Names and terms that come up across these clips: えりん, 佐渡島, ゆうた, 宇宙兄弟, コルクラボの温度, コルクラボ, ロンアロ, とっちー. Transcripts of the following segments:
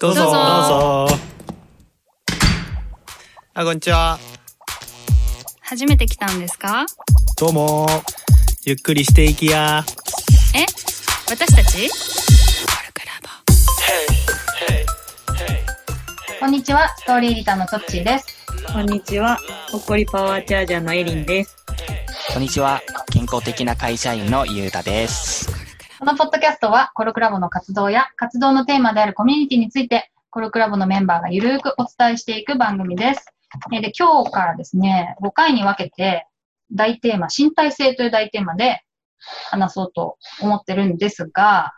どうぞ。あ、こんにちは。初めて来たんですか？どうも。ゆっくりしていきや。え？私たち？こんにちは、ストーリーエディターのとっちーです。こんにちは、ほっこりパワーチャージャーのエリンです。こんにちは、健康的な会社員のゆうたです。このポッドキャストはコルクラボの活動や活動のテーマであるコミュニティについてコルクラボのメンバーがゆるーくお伝えしていく番組です。で、今日からですね、5回に分けて大テーマ、身体性という大テーマで話そうと思ってるんですが、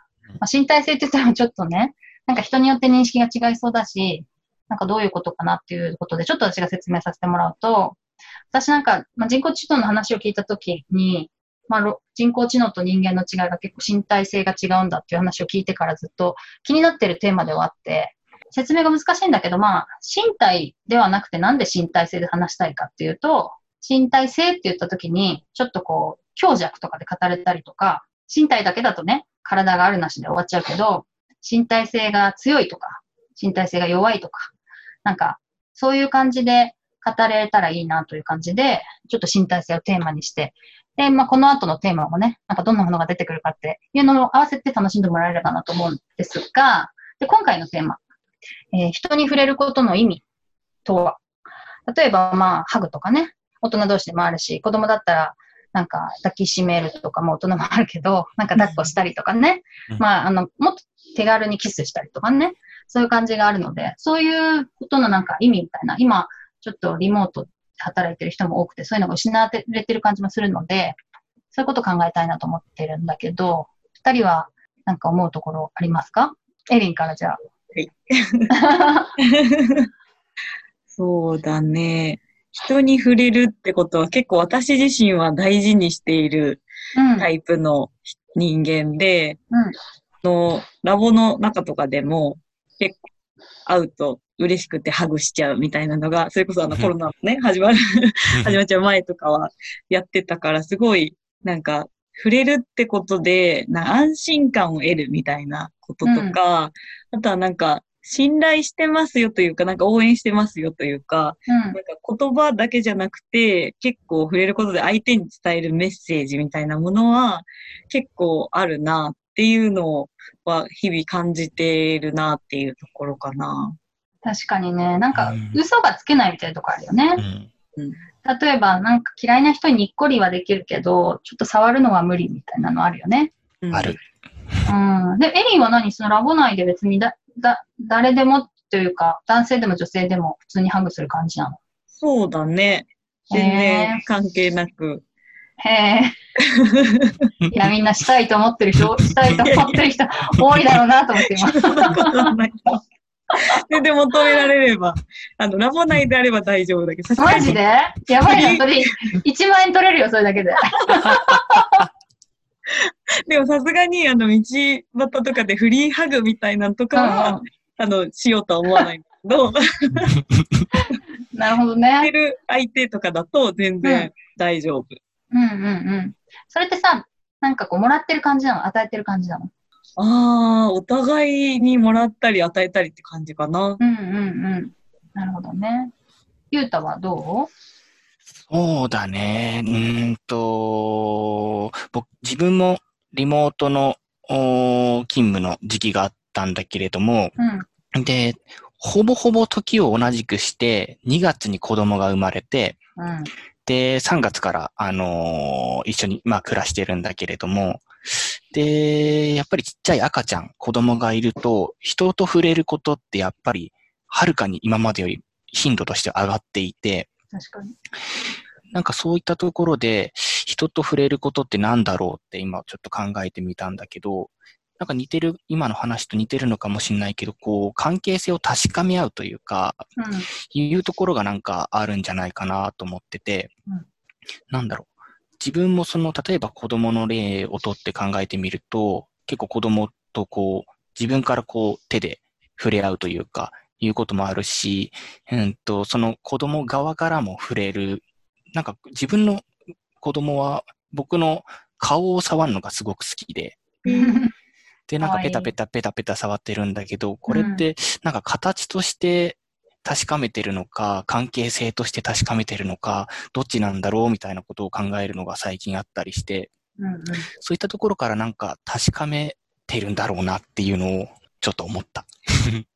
身体性って言ったらちょっとね、なんか人によって認識が違いそうだし、なんかどういうことかなっていうことで、ちょっと私が説明させてもらうと、私なんか、人工知能の話を聞いたときに、人工知能と人間の違いが結構身体性が違うんだっていう話を聞いてからずっと気になってるテーマではあって、説明が難しいんだけど、身体ではなくてなんで身体性で話したいかっていうと、身体性って言ったときに、ちょっと強弱とかで語れたりとか、身体だけだとね、体があるなしで終わっちゃうけど、身体性が強いとか、身体性が弱いとか、なんか、そういう感じで語れたらいいなという感じで、ちょっと身体性をテーマにして、で、この後のテーマもね、なんかどんなものが出てくるかっていうのを合わせて楽しんでもらえればなと思うんですが、で、今回のテーマ、人に触れることの意味とは、例えばハグとかね、大人同士でもあるし、子供だったら、なんか抱きしめるとかも大人もあるけど、なんか抱っこしたりとかね、もっと手軽にキスしたりとかね、そういう感じがあるので、そういうことのなんか意味みたいな、今、ちょっとリモートで働いてる人も多くて、そういうのが失われてる感じもするので、そういうことを考えたいなと思ってるんだけど、二人はなんか思うところありますか？エリンからじゃあ。はい。そうだね。人に触れるってことは結構私自身は大事にしているタイプの人間で、ラボの中とかでも、結構会うと嬉しくてハグしちゃうみたいなのが、それこそコロナのね、始まっちゃう前とかはやってたから、すごいなんか触れるってことで、安心感を得るみたいなこととか、あとはなんか信頼してますよというか、なんか応援してますよというか、なんか言葉だけじゃなくて、結構触れることで相手に伝えるメッセージみたいなものは結構あるなっていうのは日々感じているなっていうところかな。確かにね、なんか嘘がつけないみたいなとこあるよね、例えばなんか嫌いな人ににっこりはできるけどちょっと触るのは無理みたいなのあるよね。ある、で、エリンはそのラボ内で別に誰でもというか男性でも女性でも普通にハグする感じなの？そうだね、全然関係なく。いや、みんなしたいと思ってる人、多いだろうなと思っています。で、求められれば、ラボ内であれば大丈夫だけど。マジで？やばいな、それ、1万円取れるよ、それだけで。でも、さすがに、道端とかでフリーハグみたいなのとかは、しようとは思わないんだけど。なるほどね。してる相手とかだと、全然大丈夫。それってさ、なんかもらってる感じなの？与えてる感じなの？お互いにもらったり与えたりって感じかな。なるほどね。ゆうたはどう？そうだね。自分もリモートの勤務の時期があったんだけれども、で、ほぼほぼ時を同じくして、2月に子供が生まれて、で、3月から、一緒に、暮らしてるんだけれども、で、やっぱりちっちゃい赤ちゃん、子供がいると、人と触れることってやっぱり、はるかに今までより頻度として上がっていて、確かに。なんかそういったところで、人と触れることってなんだろうって今ちょっと考えてみたんだけど、なんか似てる、今の話と似てるのかもしれないけど、関係性を確かめ合うというか、いうところがなんかあるんじゃないかなと思ってて、自分も例えば子供の例をとって考えてみると、結構子供と自分から手で触れ合うというか、いうこともあるし、その子供側からも触れる、なんか自分の子供は僕の顔を触るのがすごく好きで、で、なんかペタペタ触ってるんだけど、これってなんか形として確かめてるのか、関係性として確かめてるのか、どっちなんだろうみたいなことを考えるのが最近あったりして、そういったところからなんか確かめてるんだろうなっていうのをちょっと思った。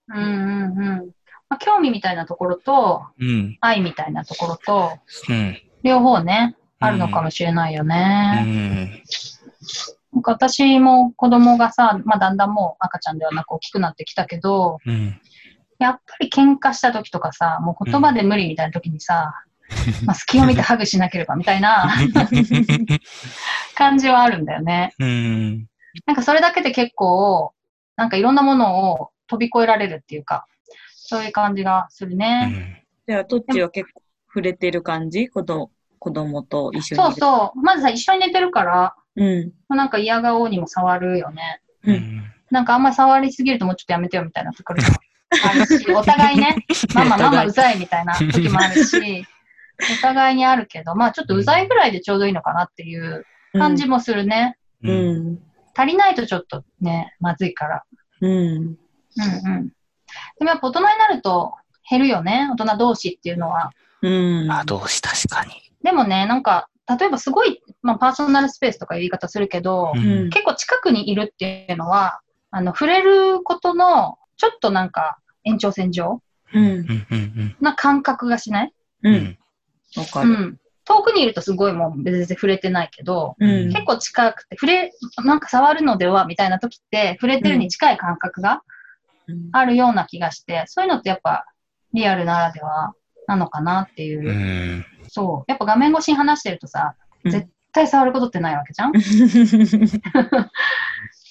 まあ、興味みたいなところと、愛みたいなところと、両方ね、あるのかもしれないよね。なんか私も子供がさ、まあ、だんだんもう赤ちゃんではなく大きくなってきたけど、やっぱり喧嘩した時とかさ、もう言葉で無理みたいな時にさ、まあ、隙を見てハグしなければみたいな感じはあるんだよね。なんかそれだけで結構、なんかいろんなものを飛び越えられるっていうか、そういう感じがするね。じゃあ、トッチは結構触れてる感じ？子供と一緒に。そうそう。まずさ、一緒に寝てるから、なんか嫌顔にも触るよね。なんかあんまり触りすぎるともうちょっとやめてよみたいなところもあるし、お互いね、ママうざいみたいな時もあるし、お互いにあるけど、まあちょっとうざいぐらいでちょうどいいのかなっていう感じもするね。足りないとちょっとね、まずいから。でもやっぱ大人になると減るよね。大人同士っていうのは。同士確かに。でもね、なんか、例えばすごい、まあ、パーソナルスペースとかいう言い方するけど、結構近くにいるっていうのは、触れることの、ちょっとなんか、延長線上、な感覚がしない、わかる。遠くにいるとすごいもう全然触れてないけど、結構近くて、なんか触るのではみたいな時って、触れてるに近い感覚があるような気がして、そういうのってやっぱリアルならではなのかなっていう。そう。やっぱ画面越しに話してるとさ、絶対触ることってないわけじゃん。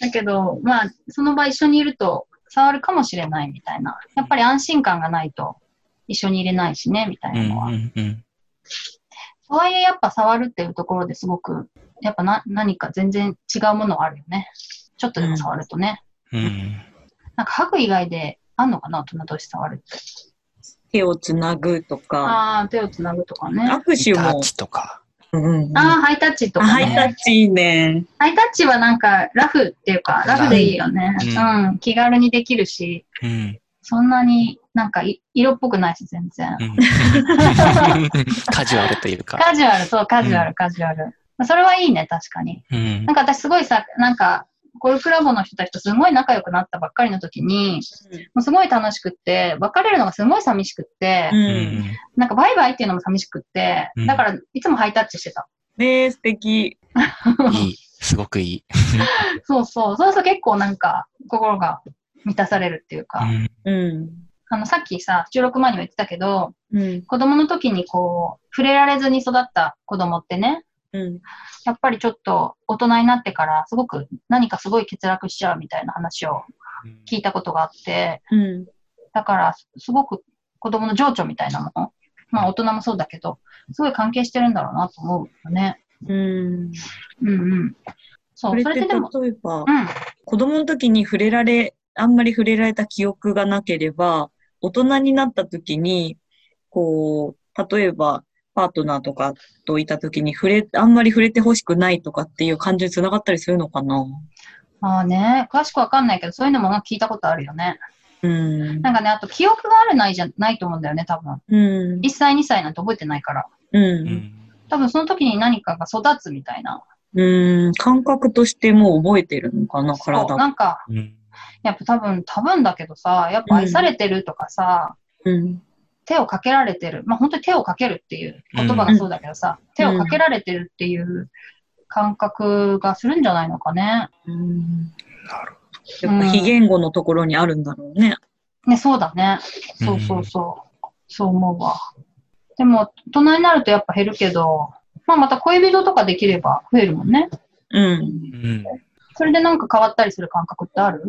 だけど、まあ、その場一緒にいると触るかもしれないみたいな。やっぱり安心感がないと一緒にいれないしね、みたいなのは。とはいえやっぱ触るっていうところですごく、やっぱ何か全然違うものはあるよね。ちょっとでも触るとね。なんかハグ以外であんのかな、大人同士触るって。手をつなぐとか。手をつなぐとかね。握手も。ハイタッチとか。ハイタッチとか、ね。ハイタッチいいね。ハイタッチはなんかラフっていうか、ラフでいいよね。気軽にできるし。そんなになんか色っぽくないし、全然。カジュアルというか。カジュアル。それはいいね、確かに。なんか私すごいさ、なんか、ゴルフラボの人たちとすごい仲良くなったばっかりの時に、もうすごい楽しくって、別れるのがすごい寂しくって、なんかバイバイっていうのも寂しくって、だからいつもハイタッチしてた。素敵。いい。すごくいい。そうそう、結構なんか心が満たされるっていうか、さっきさ、収録前にも言ってたけど、子供の時にこう、触れられずに育った子供ってね、やっぱりちょっと大人になってからすごく何かすごい欠落しちゃうみたいな話を聞いたことがあって、だからすごく子供の情緒みたいなもの、まあ大人もそうだけど、すごい関係してるんだろうなと思うよね。そう、それってでも、例えば、子供の時にあんまり触れられた記憶がなければ、大人になった時に、こう、例えば、パートナーとかといた時にあんまり触れてほしくないとかっていう感じに繋がったりするのかな。まあね、詳しくわかんないけど、そういうのも聞いたことあるよね。なんかね、あと記憶があるないじゃないと思うんだよね、多分。1歳、2歳なんて覚えてないから。多分その時に何かが育つみたいな。感覚としてもう覚えてるのかな、体。そう、なんか、やっぱ多分だけどさ、やっぱ愛されてるとかさ、手をかけられてる。まあ本当に手をかけるっていう言葉がそうだけどさ、手をかけられてるっていう感覚がするんじゃないのかね。なるほど。やっぱ非言語のところにあるんだろうね。ね、そうだね。そう思うわ。でも大人になるとやっぱ減るけど、まあまた恋人とかできれば増えるもんね。それでなんか変わったりする感覚ってある？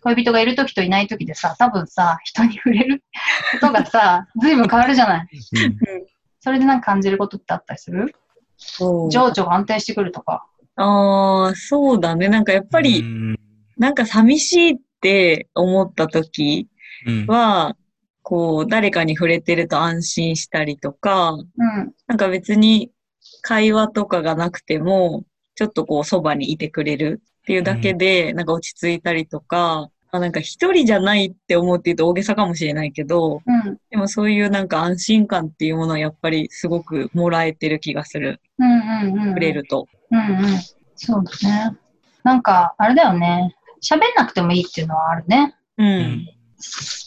恋人がいるときといないときでさ、多分さ、人に触れることがさ、随分変わるじゃない。それでなんか感じることってあったりする？情緒が安定してくるとか。そうだね。なんかやっぱり、なんか寂しいって思ったときは、こう、誰かに触れてると安心したりとか、なんか別に会話とかがなくても、ちょっとこう、そばにいてくれる。っっていうだけで、なんか落ち着いたりとか、なんか一人じゃないって思うっていうと大げさかもしれないけど、うん、でもそういうなんか安心感っていうものはやっぱりすごくもらえてる気がする。触れると。うんうん。そうですね。なんかあれだよね。喋んなくてもいいっていうのはあるね。うん。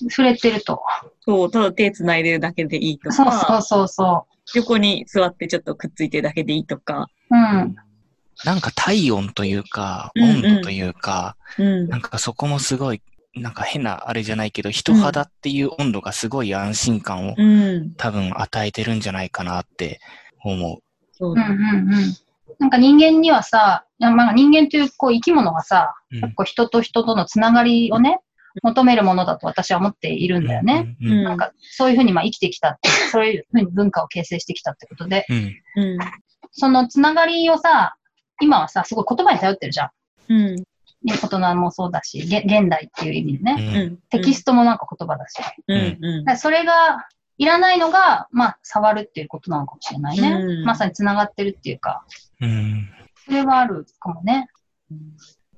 触れてると。そう、ただ手つないでるだけでいいとか。そう。横に座ってちょっとくっついてるだけでいいとか。うん。なんか体温というか、温度というか、なんかそこもすごい、なんか変なあれじゃないけど、人肌っていう温度がすごい安心感を多分与えてるんじゃないかなって思う。そうだね。なんか人間にはさ、まあ、人間というこう生き物がさ、結構人と人とのつながりをね、求めるものだと私は思っているんだよね。なんかそういうふうにまあ生きてきたって、そういうふうに文化を形成してきたってことで、そのつながりをさ、今はさ、すごい言葉に頼ってるじゃん。うん。大人もそうだし、現代っていう意味でね。うん、テキストもなんか言葉だし。だからそれが、いらないのが、まあ、触るっていうことなのかもしれないね。まさに繋がってるっていうか。それはあるかもね。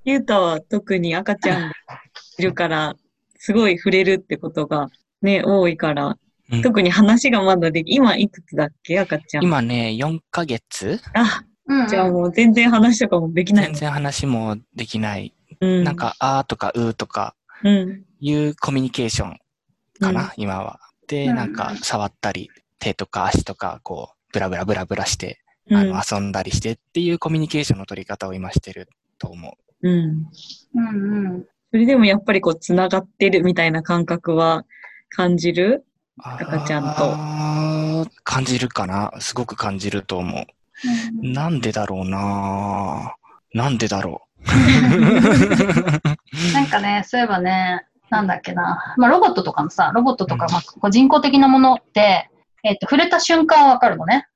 ゆうたは特に赤ちゃんいるから、すごい触れるってことがね、多いから。特に話がまだでき、今いくつだっけ赤ちゃん。今ね、4ヶ月あじゃあもう全然話とかもできない。全然話もできない。なんか、あーとかうーとか、いうコミュニケーションかな、今は。で、なんか、触ったり、手とか足とか、こう、ブラブラして、遊んだりしてっていうコミュニケーションの取り方を今してると思う。それでもやっぱりこう、つながってるみたいな感覚は感じる？赤ちゃんと。感じるかな。すごく感じると思う。なんでだろうなぁ。なんでだろう。なんかね、そういえばね、なんだっけな。まあ、ロボットとか、まあ、人工的なものって、触れた瞬間はわかるのね。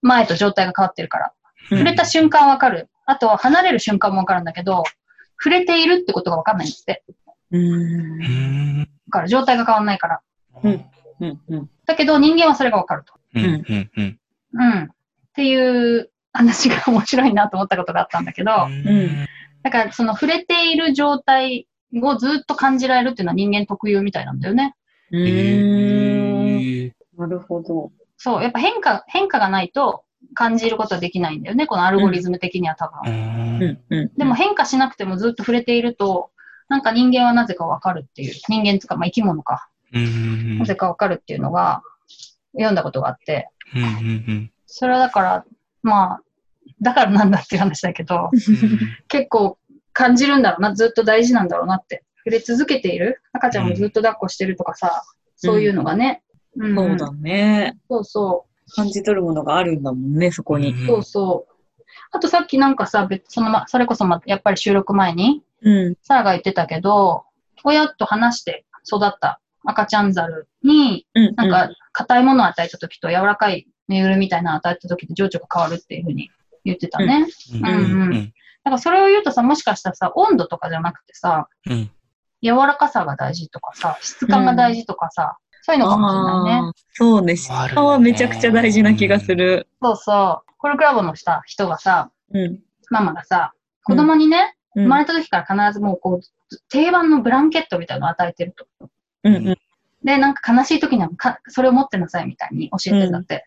前と状態が変わってるから。触れた瞬間はわかる。あと、離れる瞬間もわかるんだけど、触れているってことがわかんないんですって。だから、状態が変わんないから。だけど、人間はそれがわかると。っていう話が面白いなと思ったことがあったんだけど、だからその触れている状態をずっと感じられるっていうのは人間特有みたいなんだよね。なるほど。そう、やっぱ変化がないと感じることはできないんだよね、このアルゴリズム的には多分。でも変化しなくてもずっと触れていると、なんか人間はなぜかわかるっていう、人間とか、まあ、生き物か、なぜかわかるっていうのが、読んだことがあって、それはだから、まあ、だからなんだっていう話だけど、結構感じるんだろうな、ずっと大事なんだろうなって、触れ続けている、赤ちゃんもずっと抱っこしてるとかさ、そういうのがね、そうだね、そうそう、感じ取るものがあるんだもんね、そこに。そうそう。あとさっきなんかさ、それこそやっぱり収録前に、サラが言ってたけど、親と話して育った赤ちゃんザルに、なんか、硬いものを与えたときと柔らかいぬいぐるみみたいなのを与えたときで情緒が変わるっていうふうに言ってたね。だからそれを言うとさ、もしかしたらさ、温度とかじゃなくてさ、柔らかさが大事とかさ、質感が大事とかさ、そういうのかもしれないね。そうね。質感はめちゃくちゃ大事な気がする。そうそう。コルクラボのさ、人がさ、ママがさ、子供にね、生まれたときから必ずもうこう、定番のブランケットみたいなのを与えてると。で、なんか悲しい時にはそれを持ってなさいみたいに教えてんだって。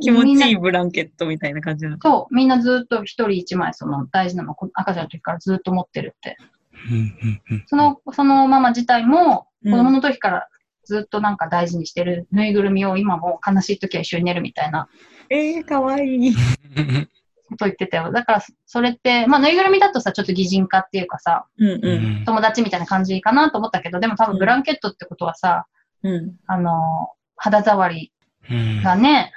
気持ちいいブランケットみたいな感じなの？そう、みんなずっと一人一枚その大事なの赤ちゃんの時からずっと持ってるって。そのママ自体も子供の時からずっとなんか大事にしてるぬいぐるみを今も悲しい時は一緒に寝るみたいな。かわいい。と言ってたよ。だから、それって、まあ、ぬいぐるみだとさ、ちょっと擬人化っていうかさ、友達みたいな感じかなと思ったけど、でも多分ブランケットってことはさ、肌触りがね、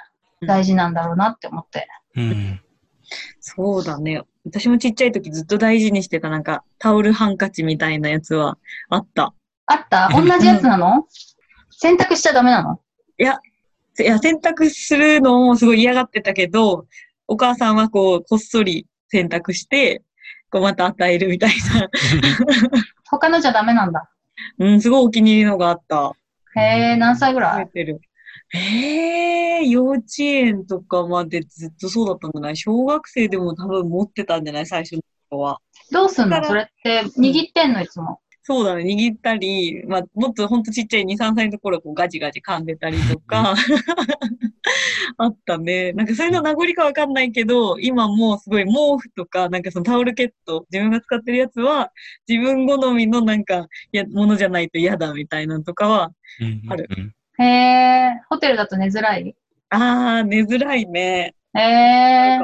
大事なんだろうなって思って。そうだね。私もちっちゃい時ずっと大事にしてた、なんか、タオルハンカチみたいなやつはあった。あった？同じやつなの？洗濯しちゃダメなの？いや、洗濯するのもすごい嫌がってたけど、お母さんはこう、こっそり洗濯して、こうまた与えるみたいな。他のじゃダメなんだ。すごいお気に入りのがあった。何歳ぐらい？幼稚園とかまでずっとそうだったんじゃない？小学生でも多分持ってたんじゃない？最初の頃は。どうすんのそれって、握ってんのいつも。そうだね、握ったり、まあ、もっとほんとちっちゃい2、3歳の頃はこうガジガジ噛んでたりとか、あったね。なんかそれの名残かわかんないけど、今もうすごい毛布とか、なんかそのタオルケット、自分が使ってるやつは、自分好みのなんかものじゃないと嫌だみたいなのとかはある。ホテルだと寝づらい？あー、寝づらいね。そう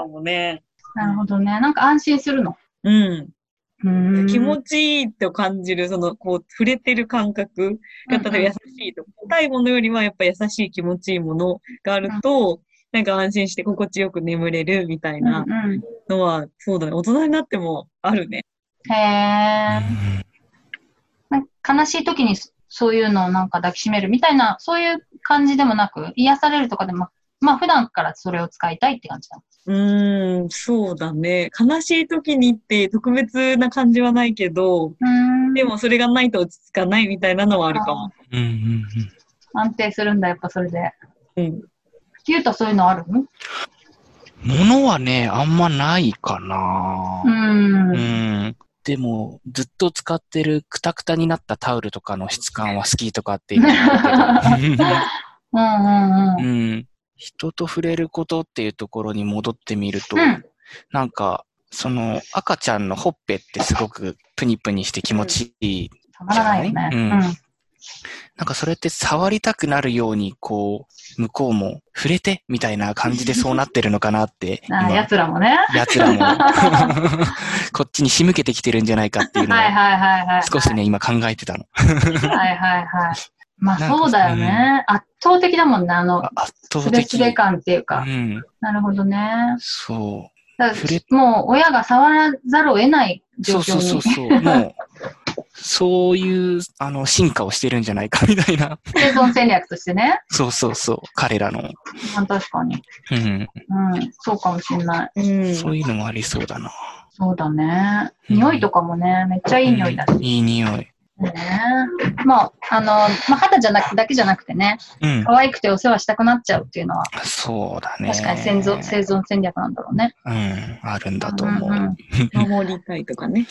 かもね。なるほどね。なんか安心するの？うん。気持ちいいと感じる、その、こう、触れてる感覚が、例えば優しいと、硬いものよりはやっぱ優しい気持ちいいものがあると、なんか安心して心地よく眠れるみたいなのは、そうだね、大人になってもあるね。へぇー。悲しい時にそういうのをなんか抱きしめるみたいな、そういう感じでもなく、癒されるとかでも、まあ普段からそれを使いたいって感じだ。そうだね。悲しい時にって特別な感じはないけど、でもそれがないと落ち着かないみたいなのはあるかも。安定するんだ、やっぱそれで。ゆうた、そういうのあるの？物はね、あんまないかな。でも、ずっと使ってるクタクタになったタオルとかの質感は好きとかって言ってた。人と触れることっていうところに戻ってみると、なんか、その赤ちゃんのほっぺってすごくプニプニして気持ちいいじゃない？たまらないよね。なんかそれって触りたくなるように、こう、向こうも触れてみたいな感じでそうなってるのかなって。奴らもね。奴らも。こっちに仕向けてきてるんじゃないかっていうのを、少しね、今考えてたの。まあそうだよね。圧倒的だもんね、圧倒的。スレスレ感っていうか。なるほどね。そう。もう親が触らざるを得ない状況に。もう、そういう、進化をしてるんじゃないかみたいな。生存戦略としてね。彼らの。確かに。そうかもしれない。そういうのもありそうだな。そうだね。匂いとかもね、めっちゃいい匂いだし。いい匂い。まあ、肌じゃなくだけじゃなくてね、可愛くてお世話したくなっちゃうっていうのは、そうだね。確かに生存戦略なんだろうね。あるんだと思う。守りたいとかね。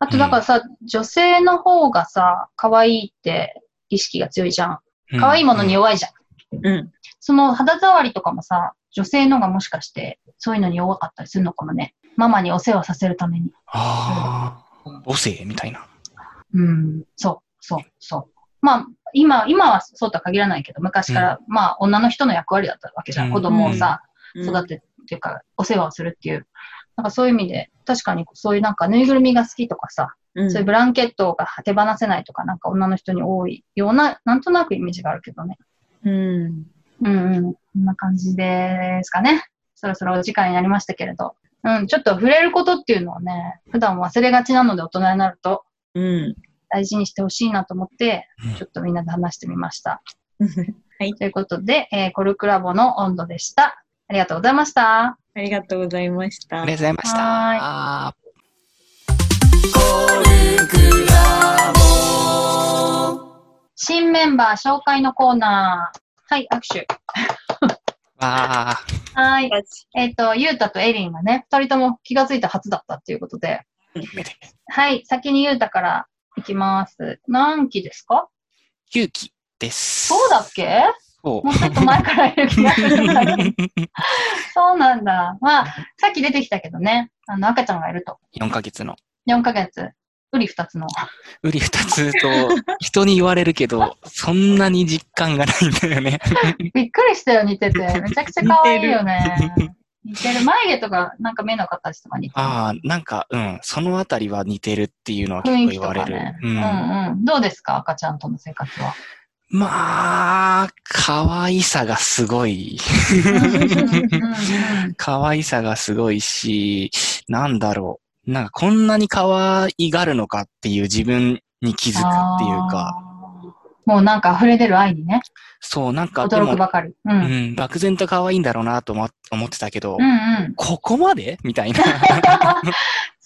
あと、だからさ、女性の方がさ、可愛いって意識が強いじゃん。可愛いものに弱いじゃん。その肌触りとかもさ、女性のがもしかして、そういうのに弱かったりするのかもね。ママにお世話させるために。ああ、母性みたいな。まあ、今はそうとは限らないけど、昔から、まあ、女の人の役割だったわけじゃん。子供をさ、育てっていうか、お世話をするっていう。なんかそういう意味で、確かにそういうなんか、ぬいぐるみが好きとかさ、そういうブランケットが手放せないとか、なんか女の人に多いような、なんとなくイメージがあるけどね。こんな感じですかね。そろそろお時間になりましたけれど。ちょっと触れることっていうのをね、普段忘れがちなので大人になると、大事にしてほしいなと思って、ちょっとみんなで話してみました。ということで、コルクラボの温度でした。ありがとうございました。ありがとうございました。ありがとうございました。コルクラボ。新メンバー紹介のコーナー。はい、握手。はい。ゆうたとえりんがね、二人とも気がついた初だったっていうことで。はい、先にゆうたからいきます。何期ですか？ 9 期です。そうだっけ？もうちょっと前からいる気がするんだけど。そうなんだ。まあ、さっき出てきたけどね、赤ちゃんがいると。4ヶ月の。4ヶ月。うり二つの。うり二つと、人に言われるけど、そんなに実感がないんだよね。びっくりしたよ、似てて。めちゃくちゃ可愛いよね。似てる。眉毛とか、なんか目の形とか似てる。ああ、なんか、そのあたりは似てるっていうのは結構言われる。どうですか、赤ちゃんとの生活は。まあ、可愛さがすごい。可愛さがすごいし、なんだろう。なんか、こんなに可愛がるのかっていう自分に気づくっていうか。もうなんか溢れ出る愛にね。そう、なんか、驚くばかり。漠然と可愛いんだろうなと思ってたけど、ここまでみたいな。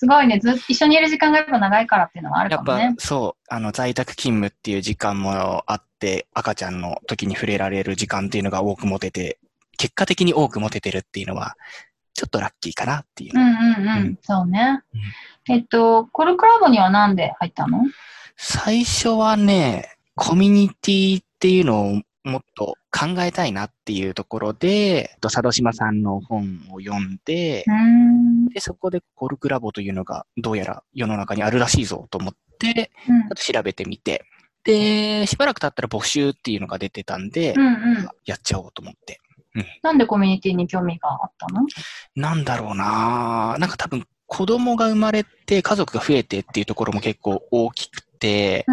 すごいね。ずっと一緒にいる時間がやっぱ長いからっていうのはあるかもね。やっぱそう、在宅勤務っていう時間もあって、赤ちゃんの時に触れられる時間っていうのが多く持てて、結果的に多く持ててるっていうのは、ちょっとラッキーかなっていう。そうね。コルクラボにはなんで入ったの？最初はね、コミュニティっていうのをもっと考えたいなっていうところで、佐渡島さんの本を読んで、でそこでコルクラボというのがどうやら世の中にあるらしいぞと思って、あと調べてみて、で、しばらく経ったら募集っていうのが出てたんで、やっちゃおうと思って。なんでコミュニティに興味があったの？なんだろうなぁ。なんか多分子供が生まれて家族が増えてっていうところも結構大きくて、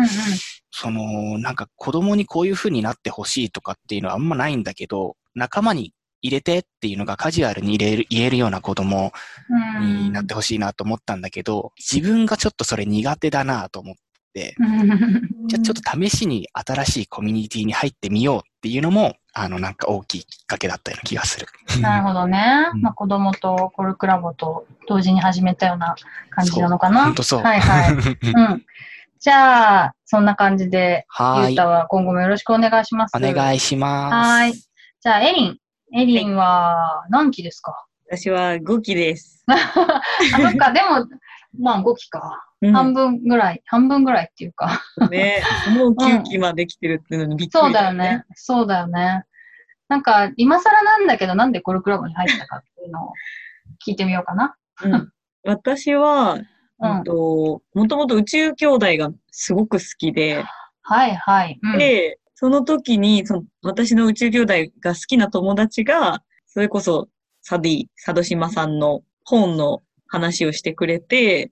そのなんか子供にこういう風になってほしいとかっていうのはあんまないんだけど、仲間に入れてっていうのがカジュアルに言えるような子供になってほしいなと思ったんだけど、自分がちょっとそれ苦手だなと思って、じゃあちょっと試しに新しいコミュニティに入ってみようっていうのも、なんか大きいきっかけだったような気がする。なるほどね。まあ、子供とコルクラボと同時に始めたような感じなのかな。本当そう。はいはい。うん。じゃあ、そんな感じで、ゆうたは今後もよろしくお願いします。お願いします。はい。じゃあ、エリンは何期ですか？私は5期です。そっか、でも、まあ5期か。半分ぐらいっていうか。ね、もう9期まで来てるっていうのにびっくり、ね。そうだよね。そうだよね。なんか、今更なんだけど、なんでコルクラボに入ったかっていうのを聞いてみようかな。私は、もともと宇宙兄弟がすごく好きで。はいはい。で、その時に私の宇宙兄弟が好きな友達が、それこそ、佐渡島さんの本の話をしてくれて、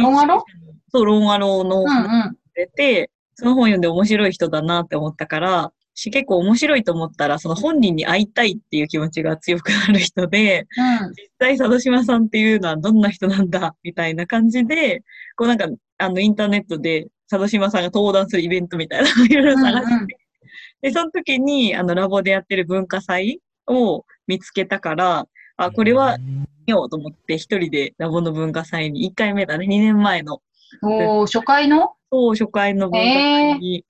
ロンアロ？そう、ロンアロの話をしてくれて、その本読んで面白い人だなって思ったから、結構面白いと思ったら、その本人に会いたいっていう気持ちが強くなる人で、実際佐渡島さんっていうのはどんな人なんだみたいな感じで、こうなんか、インターネットで佐渡島さんが登壇するイベントみたいなのをいろいろ探して、で、その時に、ラボでやってる文化祭を見つけたから、あ、これは見ようと思って一人でラボの文化祭に、1回目だね、2年前の。初回の文化祭に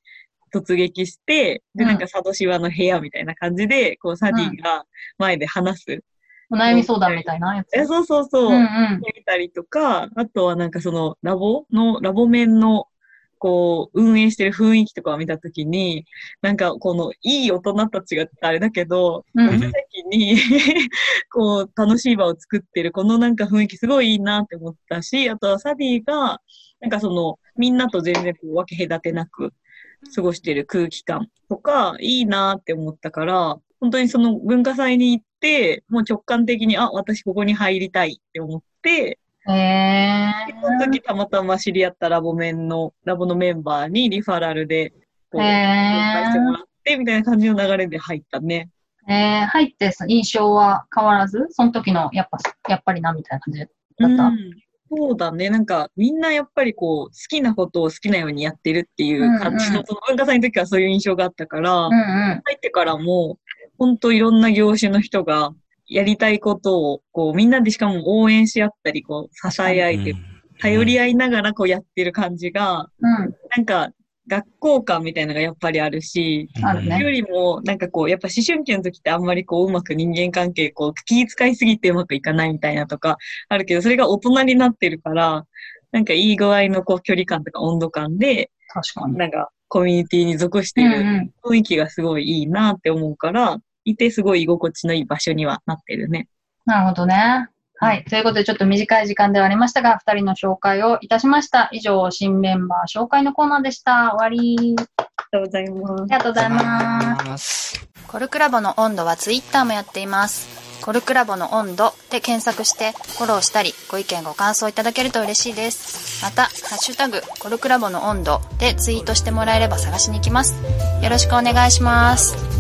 突撃して、で、なんか佐渡島の部屋みたいな感じで、こう、サディが前で話す。お悩み相談みたいなやつ。そうそうそう。見たりとか、あとはなんかそのラボ面のこう、運営してる雰囲気とかを見たときに、なんか、この、いい大人たちがあれだけど、無責任に、こう、楽しい場を作ってる、このなんか雰囲気すごいいいなって思ったし、あとはサディが、なんかその、みんなと全然こう分け隔てなく過ごしてる空気感とか、いいなって思ったから、本当にその文化祭に行って、もう直感的に、あ、私ここに入りたいって思って、その時たまたま知り合ったラボのメンバーにリファラルで紹介してもらってみたいな感じの流れで入ったね。入って印象は変わらず、その時のやっぱりなみたいな感じだった。そうだね。なんかみんなやっぱりこう好きなことを好きなようにやってるっていう感じの、その文化祭の時はそういう印象があったから、入ってからも本当いろんな業種の人がやりたいことを、こう、みんなでしかも応援し合ったり、こう、支え合いで、頼り合いながら、こう、やってる感じが、なんか、学校感みたいなのがやっぱりあるし、よりも、なんかこう、やっぱ思春期の時ってあんまりこう、うまく人間関係、こう、気遣いすぎてうまくいかないみたいなとか、あるけど、それが大人になってるから、なんかいい具合のこう、距離感とか温度感で、なんか、コミュニティに属してる雰囲気がすごいいいなって思うから、いてすごい居心地のいい場所にはなってるね。なるほどね。はい。ということで、ちょっと短い時間ではありましたが、2人の紹介をいたしました。以上、新メンバー紹介のコーナーでした。終わり。ありがとうございます。コルクラボの温度はTwitterもやっています。コルクラボの温度で検索して、フォローしたり、ご意見ご感想いただけると嬉しいです。また、ハッシュタグ、コルクラボの温度でツイートしてもらえれば探しに行きます。よろしくお願いします。